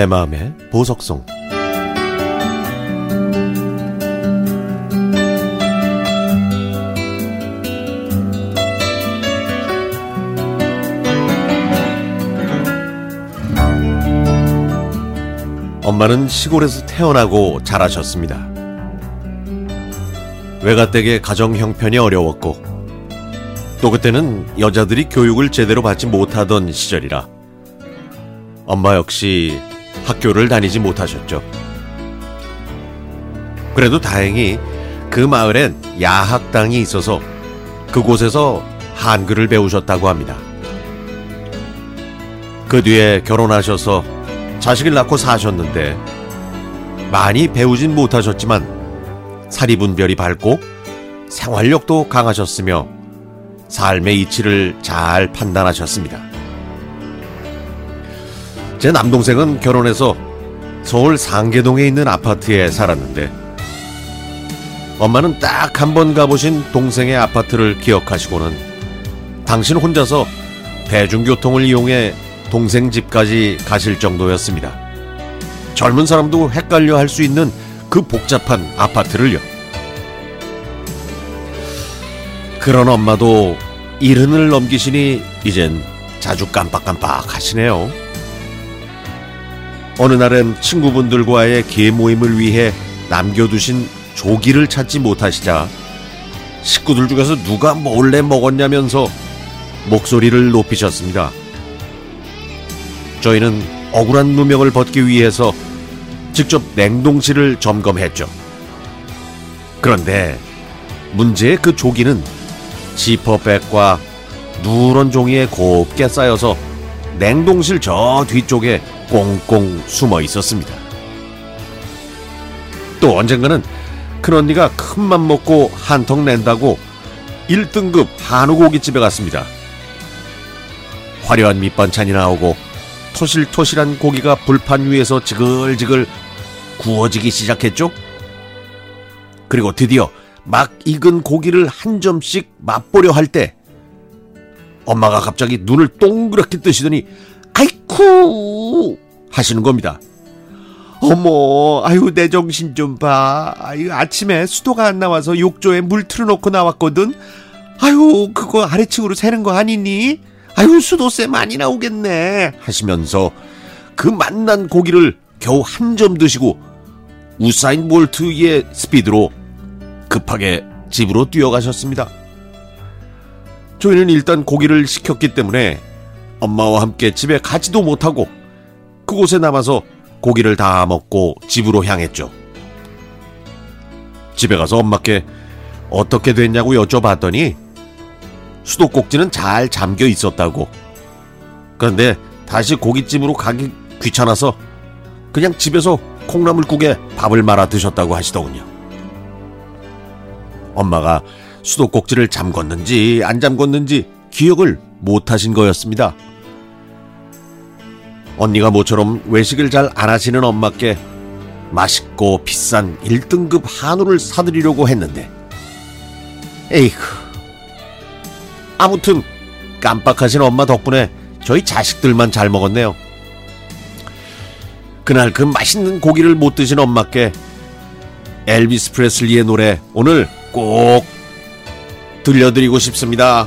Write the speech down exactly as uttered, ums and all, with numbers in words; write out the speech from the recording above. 내 마음의 보석송. 엄마는 시골에서 태어나고 자라셨습니다. 외가댁의 가정 형편이 어려웠고 또 그때는 여자들이 교육을 제대로 받지 못하던 시절이라 엄마 역시 학교를 다니지 못하셨죠. 그래도 다행히 그 마을엔 야학당이 있어서 그곳에서 한글을 배우셨다고 합니다. 그 뒤에 결혼하셔서 자식을 낳고 사셨는데 많이 배우진 못하셨지만 사리분별이 밝고 생활력도 강하셨으며 삶의 이치를 잘 판단하셨습니다. 제 남동생은 결혼해서 서울 상계동에 있는 아파트에 살았는데 엄마는 딱 한 번 가보신 동생의 아파트를 기억하시고는 당신 혼자서 대중교통을 이용해 동생 집까지 가실 정도였습니다. 젊은 사람도 헷갈려 할 수 있는 그 복잡한 아파트를요. 그런 엄마도 일흔을 넘기시니 이젠 자주 깜빡깜빡 하시네요. 어느 날엔 친구분들과의 계모임을 위해 남겨두신 조기를 찾지 못하시자 식구들 중에서 누가 몰래 먹었냐면서 목소리를 높이셨습니다. 저희는 억울한 누명을 벗기 위해서 직접 냉동실을 점검했죠. 그런데 문제의 그 조기는 지퍼백과 누런 종이에 곱게 쌓여서 냉동실 저 뒤쪽에 꽁꽁 숨어 있었습니다. 또 언젠가는 큰언니가 큰맘 먹고 한턱 낸다고 일 등급 한우고깃집에 갔습니다. 화려한 밑반찬이 나오고 토실토실한 고기가 불판 위에서 지글지글 구워지기 시작했죠. 그리고 드디어 막 익은 고기를 한 점씩 맛보려 할 때 엄마가 갑자기 눈을 동그랗게 뜨시더니 아이쿠 하시는 겁니다. 어머, 아유 내 정신 좀 봐. 아유 아침에 수도가 안 나와서 욕조에 물 틀어놓고 나왔거든. 아유 그거 아래층으로 새는 거 아니니? 아유 수도세 많이 나오겠네 하시면서 그 맛난 고기를 겨우 한 점 드시고 우사인 볼트의 스피드로 급하게 집으로 뛰어가셨습니다. 저희는 일단 고기를 시켰기 때문에 엄마와 함께 집에 가지도 못하고 그곳에 남아서 고기를 다 먹고 집으로 향했죠. 집에 가서 엄마께 어떻게 됐냐고 여쭤봤더니 수도꼭지는 잘 잠겨 있었다고. 그런데 다시 고깃집으로 가기 귀찮아서 그냥 집에서 콩나물국에 밥을 말아 드셨다고 하시더군요. 엄마가 수도꼭지를 잠궜는지 안 잠궜는지 기억을 못하신 거였습니다. 언니가 모처럼 외식을 잘 안 하시는 엄마께 맛있고 비싼 일 등급 한우를 사드리려고 했는데 에이구. 아무튼 깜빡하신 엄마 덕분에 저희 자식들만 잘 먹었네요. 그날 그 맛있는 고기를 못 드신 엄마께 엘비스 프레슬리의 노래 오늘 꼭 들려드리고 싶습니다.